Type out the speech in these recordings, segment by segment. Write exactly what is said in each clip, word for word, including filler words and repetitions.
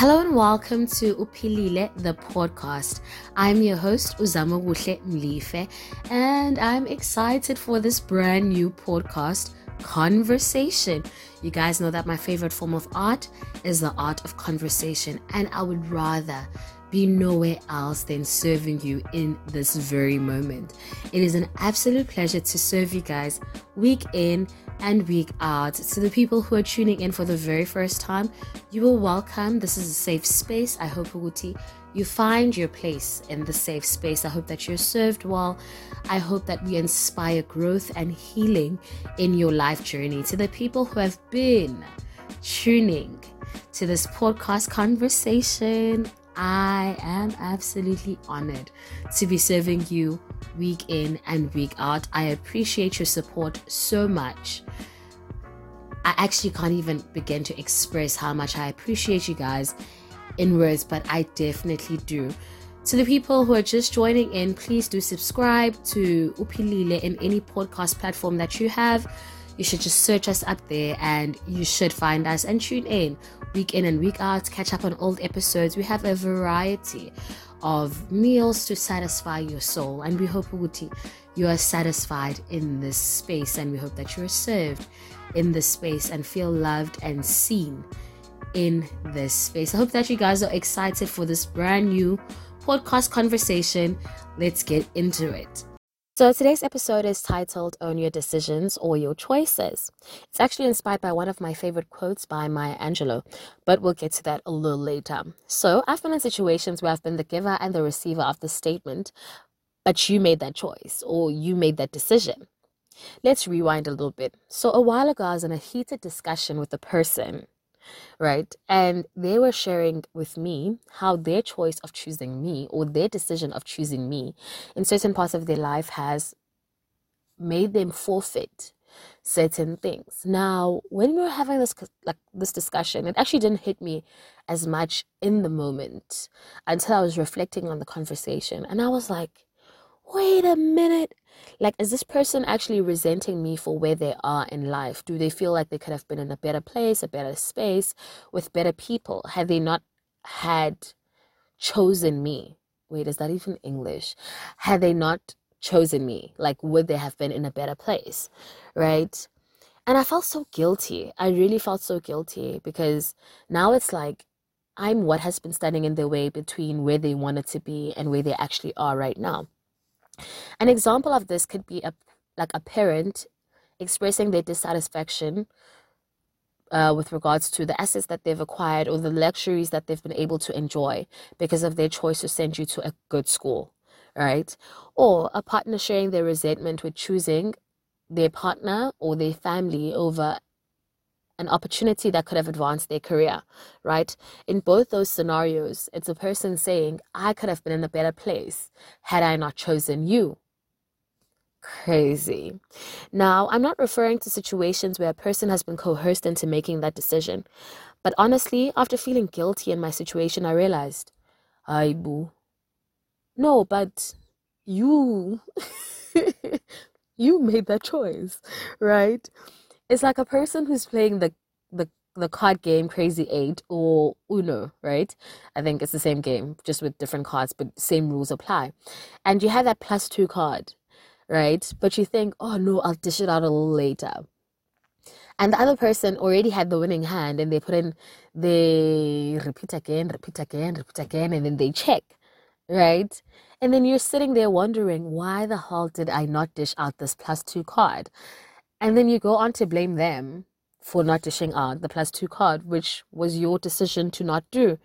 Hello and welcome to Upilile, the podcast. I'm your host, Zamokuhle Molefe, and I'm excited for this brand new podcast, Conversation. You guys know that my favorite form of art is the art of conversation, and I would rather be nowhere else than serving you in this very moment. It is an absolute pleasure to serve you guys week in and week out. To the people who are tuning in for the very first time, you are welcome. This is a safe space. I hope Uguti, you find your place in the safe space. I hope that you're served well. I hope that we inspire growth and healing in your life journey. To the people who have been tuning to this podcast conversation, I am absolutely honored to be serving you week in and week out. I appreciate your support so much. I actually can't even begin to express how much I appreciate you guys in words, but I definitely do. To the people who are just joining in, please do subscribe to Upilile in any podcast platform that you have. You should just search us up there and you should find us and tune in week in and week out. Catch up on old episodes. We have a variety of meals to satisfy your soul, and we hope Uguti, you are satisfied in this space, and we hope that you are served in this space and feel loved and seen in this space. I hope that you guys are excited for this brand new podcast conversation. Let's get into it. So today's episode is titled Own Your Decisions or Your Choices. It's actually inspired by one of my favorite quotes by Maya Angelou, but we'll get to that a little later. So I've been in situations where I've been the giver and the receiver of the statement, but you made that choice or you made that decision. Let's rewind a little bit. So a while ago, I was in a heated discussion with a person, right? And they were sharing with me how their choice of choosing me or their decision of choosing me in certain parts of their life has made them forfeit certain things. Now, when we were having this like this discussion, it actually didn't hit me as much in the moment until I was reflecting on the conversation. And I was like, wait a minute. Like, is this person actually resenting me for where they are in life? Do they feel like they could have been in a better place, a better space, with better people, had they not had chosen me? Wait, is that even English? Had they not chosen me, like, would they have been in a better place, right? And I felt so guilty. I really felt so guilty because now it's like, I'm what has been standing in their way between where they wanted to be and where they actually are right now. An example of this could be a, like a parent expressing their dissatisfaction uh, with regards to the assets that they've acquired or the luxuries that they've been able to enjoy because of their choice to send you to a good school, right? Or a partner sharing their resentment with choosing their partner or their family over an opportunity that could have advanced their career, right? In both those scenarios, it's a person saying, I could have been in a better place had I not chosen you. Crazy. Now, I'm not referring to situations where a person has been coerced into making that decision. But honestly, after feeling guilty in my situation, I realized, ay boo. No, but you, you made that choice, right? It's like a person who's playing the, the the card game Crazy Eight or Uno, right? I think it's the same game, just with different cards, but same rules apply. And you have that plus two card, right? But you think, oh no, I'll dish it out a little later. And the other person already had the winning hand and they put in, they repeat again, repeat again, repeat again, and then they check, right? And then you're sitting there wondering, why the hell did I not dish out this plus two card? And then you go on to blame them for not dishing out the plus two card, which was your decision to not do.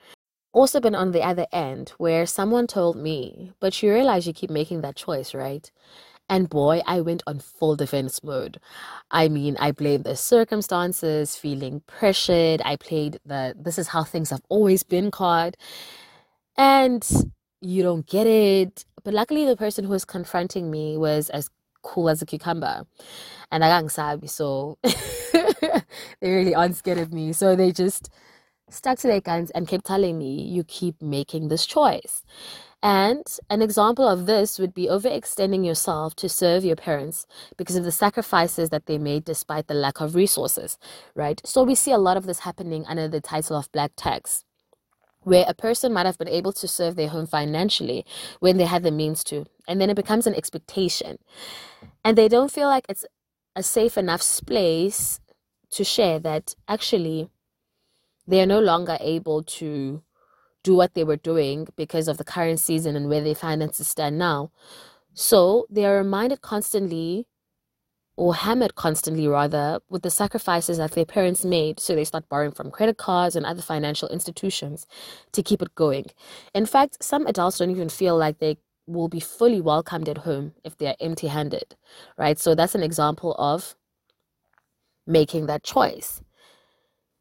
Also been on the other end where someone told me, but you realize you keep making that choice, right? And boy, I went on full defense mode. I mean, I blamed the circumstances, feeling pressured. I played the this is how things have always been card. And you don't get it. But luckily, the person who was confronting me was as cool as a cucumber, and I got sabi, so they really aren't scared of me, so they just stuck to their guns and kept telling me, you keep making this choice. And an example of this would be overextending yourself to serve your parents because of the sacrifices that they made despite the lack of resources, right? So we see a lot of this happening under the title of black tax, where a person might have been able to serve their home financially when they had the means to, and then it becomes an expectation, and they don't feel like it's a safe enough space to share that actually they are no longer able to do what they were doing because of the current season and where their finances stand now. So they are reminded constantly, or hammered constantly rather, with the sacrifices that their parents made, so they start borrowing from credit cards and other financial institutions to keep it going. In fact, some adults don't even feel like they will be fully welcomed at home if they are empty-handed, right? So that's an example of making that choice.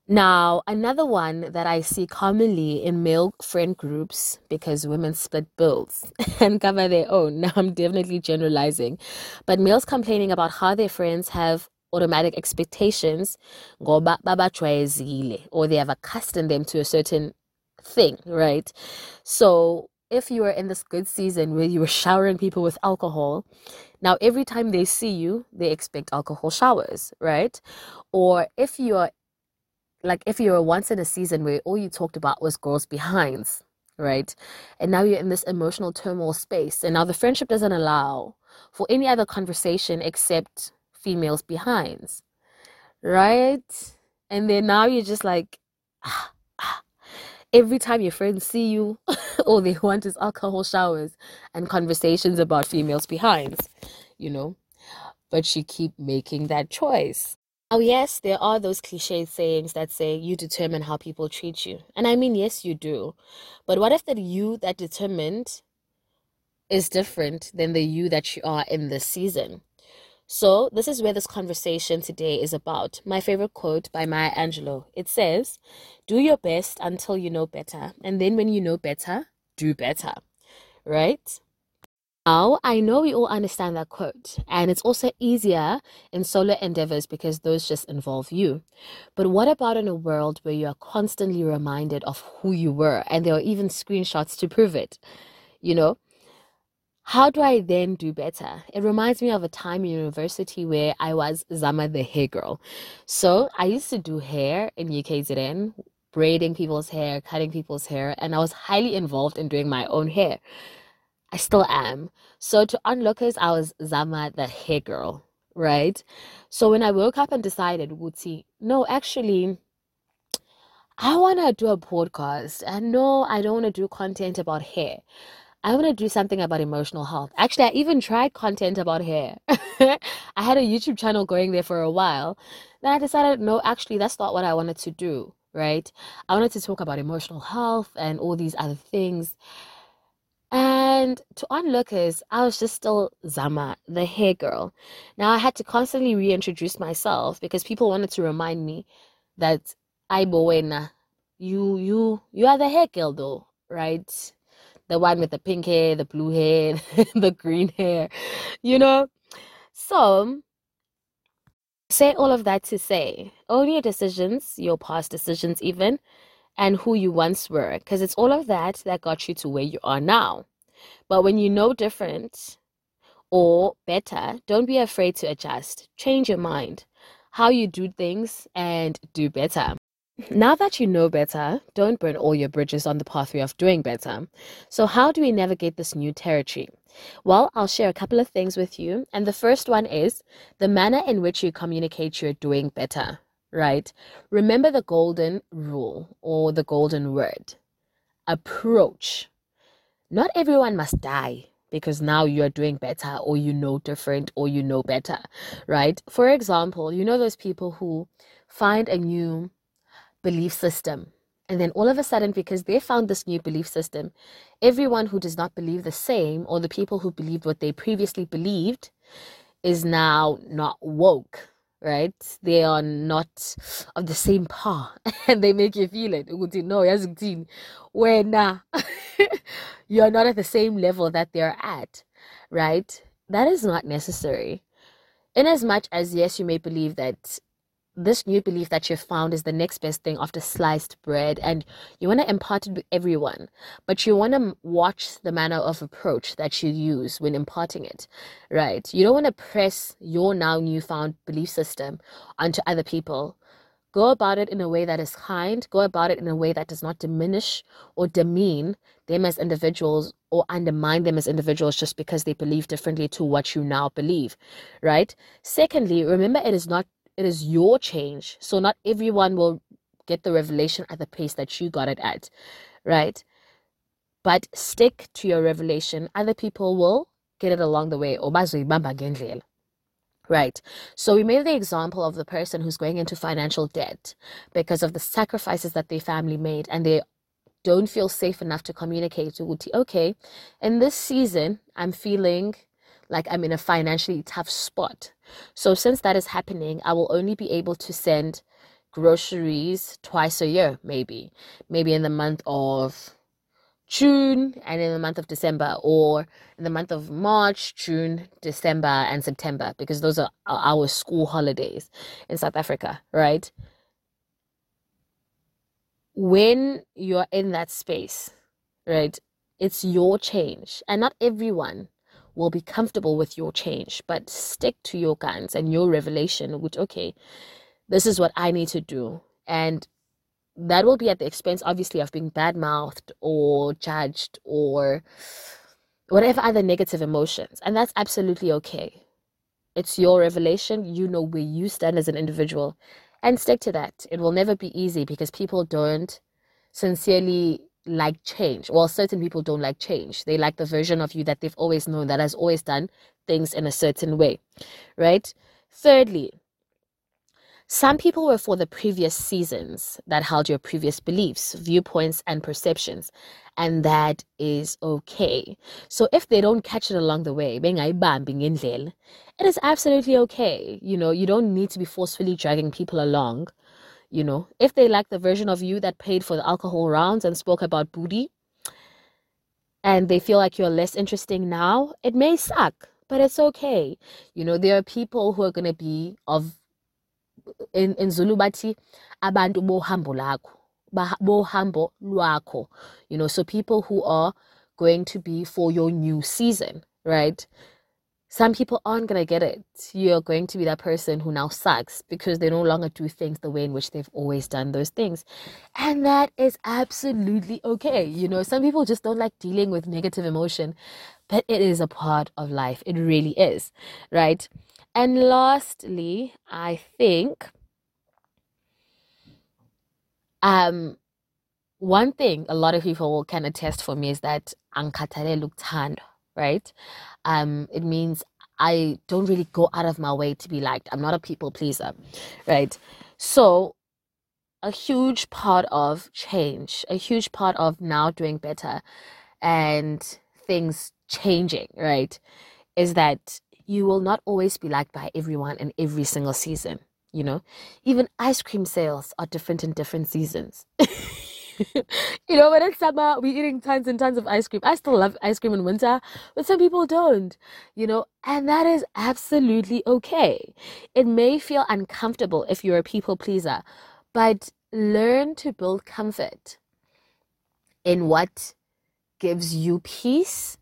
Now, another one that I see commonly in male friend groups, because women split bills and cover their own. Now, I'm definitely generalizing, but males complaining about how their friends have automatic expectations, or they have accustomed them to a certain thing, right? So if you were in this good season where you were showering people with alcohol, now every time they see you, they expect alcohol showers, right? Or if you are Like if you were once in a season where all you talked about was girls' behinds, right? And now you're in this emotional turmoil space. And now the friendship doesn't allow for any other conversation except females' behinds, right? And then now you're just like, ah, ah. Every time your friends see you, all they want is alcohol showers and conversations about females' behinds, you know? But you keep making that choice. Oh yes, there are those cliche sayings that say you determine how people treat you. And I mean, yes, you do. But what if the you that determined is different than the you that you are in this season? So this is where this conversation today is about. My favorite quote by Maya Angelou. It says, do your best until you know better. And then when you know better, do better. Right? Now, I know we all understand that quote, and it's also easier in solo endeavors because those just involve you. But what about in a world where you are constantly reminded of who you were, and there are even screenshots to prove it? You know, how do I then do better? It reminds me of a time in university where I was Zama the hair girl. So I used to do hair in U K Z N, braiding people's hair, cutting people's hair, and I was highly involved in doing my own hair. I still am. So to onlookers, I was Zama the hair girl, right? So when I woke up and decided, Wuti, no, actually, I want to do a podcast. And no, I don't want to do content about hair. I want to do something about emotional health. Actually, I even tried content about hair. I had a YouTube channel going there for a while. Then I decided, no, actually, that's not what I wanted to do, right? I wanted to talk about emotional health and all these other things. And to onlookers, I was just still Zama, the hair girl. Now, I had to constantly reintroduce myself because people wanted to remind me that I Bowena, you, you, you are the hair girl though, right? The one with the pink hair, the blue hair, the green hair, you know? So, say all of that to say, own your decisions, your past decisions even, and who you once were, because it's all of that that got you to where you are now. But when you know different or better, don't be afraid to adjust. Change your mind, how you do things, and do better. Now that you know better, don't burn all your bridges on the pathway of doing better. So how do we navigate this new territory? Well, I'll share a couple of things with you. And the first one is the manner in which you communicate you're doing better. Right? Remember the golden rule or the golden word. Approach. Not everyone must die because now you are doing better or you know different or you know better, right? For example, you know those people who find a new belief system and then all of a sudden, because they found this new belief system, everyone who does not believe the same or the people who believed what they previously believed is now not woke. Right? They are not of the same par and they make you feel it. You're not at the same level that they're at, right? That is not necessary. Inasmuch as, yes, you may believe that this new belief that you've found is the next best thing after sliced bread and you want to impart it to everyone, but you want to watch the manner of approach that you use when imparting it, right? You don't want to press your now newfound belief system onto other people Go about it in a way that is kind. Go about it in a way that does not diminish or demean them as individuals or undermine them as individuals just because they believe differently to what you now believe, right? Secondly, remember it is not, it is your change. So not everyone will get the revelation at the pace that you got it at, right? But stick to your revelation. Other people will get it along the way. Right. So we made the example of the person who's going into financial debt because of the sacrifices that their family made, and they don't feel safe enough to communicate to Uti, okay, in this season, I'm feeling like I'm in a financially tough spot. So since that is happening, I will only be able to send groceries twice a year, maybe. Maybe in the month of June and in the month of December, or in the month of March, June, December, and September, because those are our school holidays in South Africa, right? When you're in that space, right, it's your change, and not everyone will be comfortable with your change, but stick to your guns and your revelation, which, okay, this is what I need to do. And that will be at the expense, obviously, of being bad-mouthed or judged or whatever other negative emotions. And that's absolutely okay. It's your revelation. You know where you stand as an individual. And stick to that. It will never be easy because people don't sincerely like change. Well, certain people don't like change. They like the version of you that they've always known, that has always done things in a certain way, right? Thirdly, some people were for the previous seasons that held your previous beliefs, viewpoints, and perceptions, and that is okay. So if they don't catch it along the way, it is absolutely okay. You know, you don't need to be forcefully dragging people along. You know, if they like the version of you that paid for the alcohol rounds and spoke about booty, and they feel like you're less interesting now, it may suck, but it's okay. You know, there are people who are going to be of In, in Zulu bathi abantu bohambo lakho, bohambo lwakho, you know, so people who are going to be for your new season, right? Some people aren't going to get it. You're going to be that person who now sucks because they no longer do things the way in which they've always done those things. And that is absolutely okay. You know, some people just don't like dealing with negative emotion, but it is a part of life. It really is, right? And lastly, I think um, one thing a lot of people can attest for me is that angikhathaleli uthando, right? Um, it means I don't really go out of my way to be liked. I'm not a people pleaser, right? So a huge part of change, a huge part of now doing better and things changing, right, is that you will not always be liked by everyone in every single season, you know? Even ice cream sales are different in different seasons. You know, when it's summer, we're eating tons and tons of ice cream. I still love ice cream in winter, but some people don't, you know? And that is absolutely okay. It may feel uncomfortable if you're a people pleaser, but learn to build comfort in what gives you peace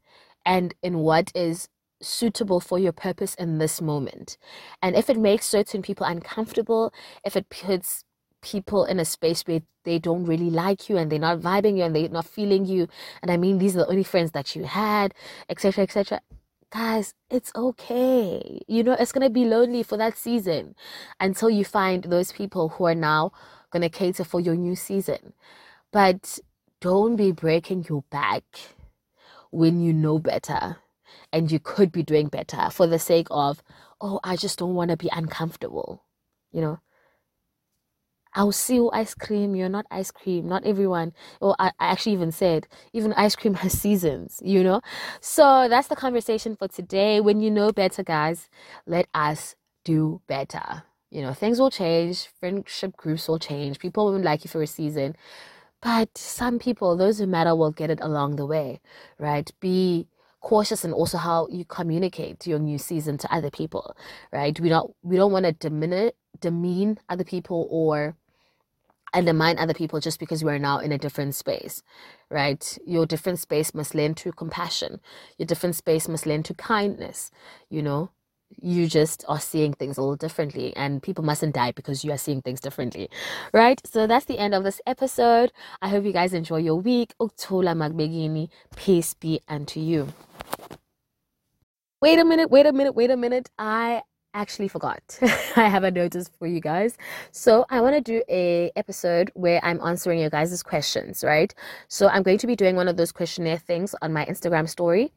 and in what is suitable for your purpose in this moment. And if it makes certain people uncomfortable, if it puts people in a space where they don't really like you and they're not vibing you and they're not feeling you, and I mean these are the only friends that you had, etc, etc, guys, it's okay. You know, it's gonna be lonely for that season until you find those people who are now gonna cater for your new season. But don't be breaking your back when you know better and you could be doing better for the sake of, oh, I just don't want to be uncomfortable. You know, I'll see you ice cream. You're not ice cream. Not everyone. Or I, I actually even said, even ice cream has seasons, you know. So that's the conversation for today. When you know better, guys, let us do better. You know, things will change. Friendship groups will change. People won't like you for a season. But some people, those who matter, will get it along the way, right? Be cautious and also how you communicate your new season to other people, right? We don't we don't want to demean demean other people or undermine other people just because we're now in a different space, right? Your different space must lend to compassion. Your different space must lend to kindness, you know? you just are seeing things a little differently, and people mustn't die because you are seeing things differently, right? So that's the end of this episode. I hope you guys enjoy your week. Okthola Magbegini, peace be unto you. Wait a minute, wait a minute, wait a minute. I actually forgot. I have a notice for you guys. So I want to do a episode where I'm answering your guys' questions, right? So I'm going to be doing one of those questionnaire things on my Instagram story.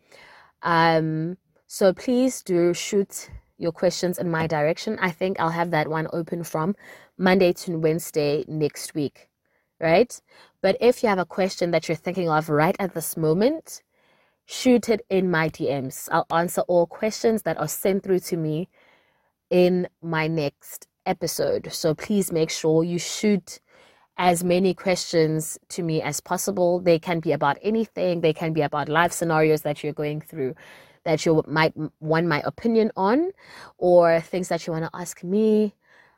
Um, so please do shoot your questions in my direction. I think I'll have that one open from Monday to Wednesday next week, right? But if you have a question that you're thinking of right at this moment, shoot it in my D Ms. I'll answer all questions that are sent through to me in my next episode. So please make sure you shoot as many questions to me as possible. They can be about anything. They can be about life scenarios that you're going through, that you might want my opinion on, or things that you want to ask me.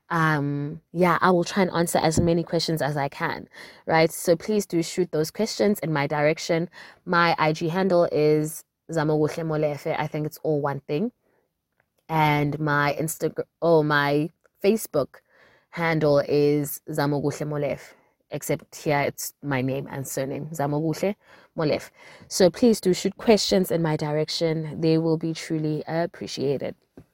Um, yeah, I will try and answer as many questions as I can, right? So please do shoot those questions in my direction. My I G handle is Zamokuhle Molefe. I think it's all one thing. And my Instagram, oh, my Facebook handle is Zamokuhle Molefe, except here it's my name and surname, Zamokuhle Molefe. So please do shoot questions in my direction. They will be truly appreciated.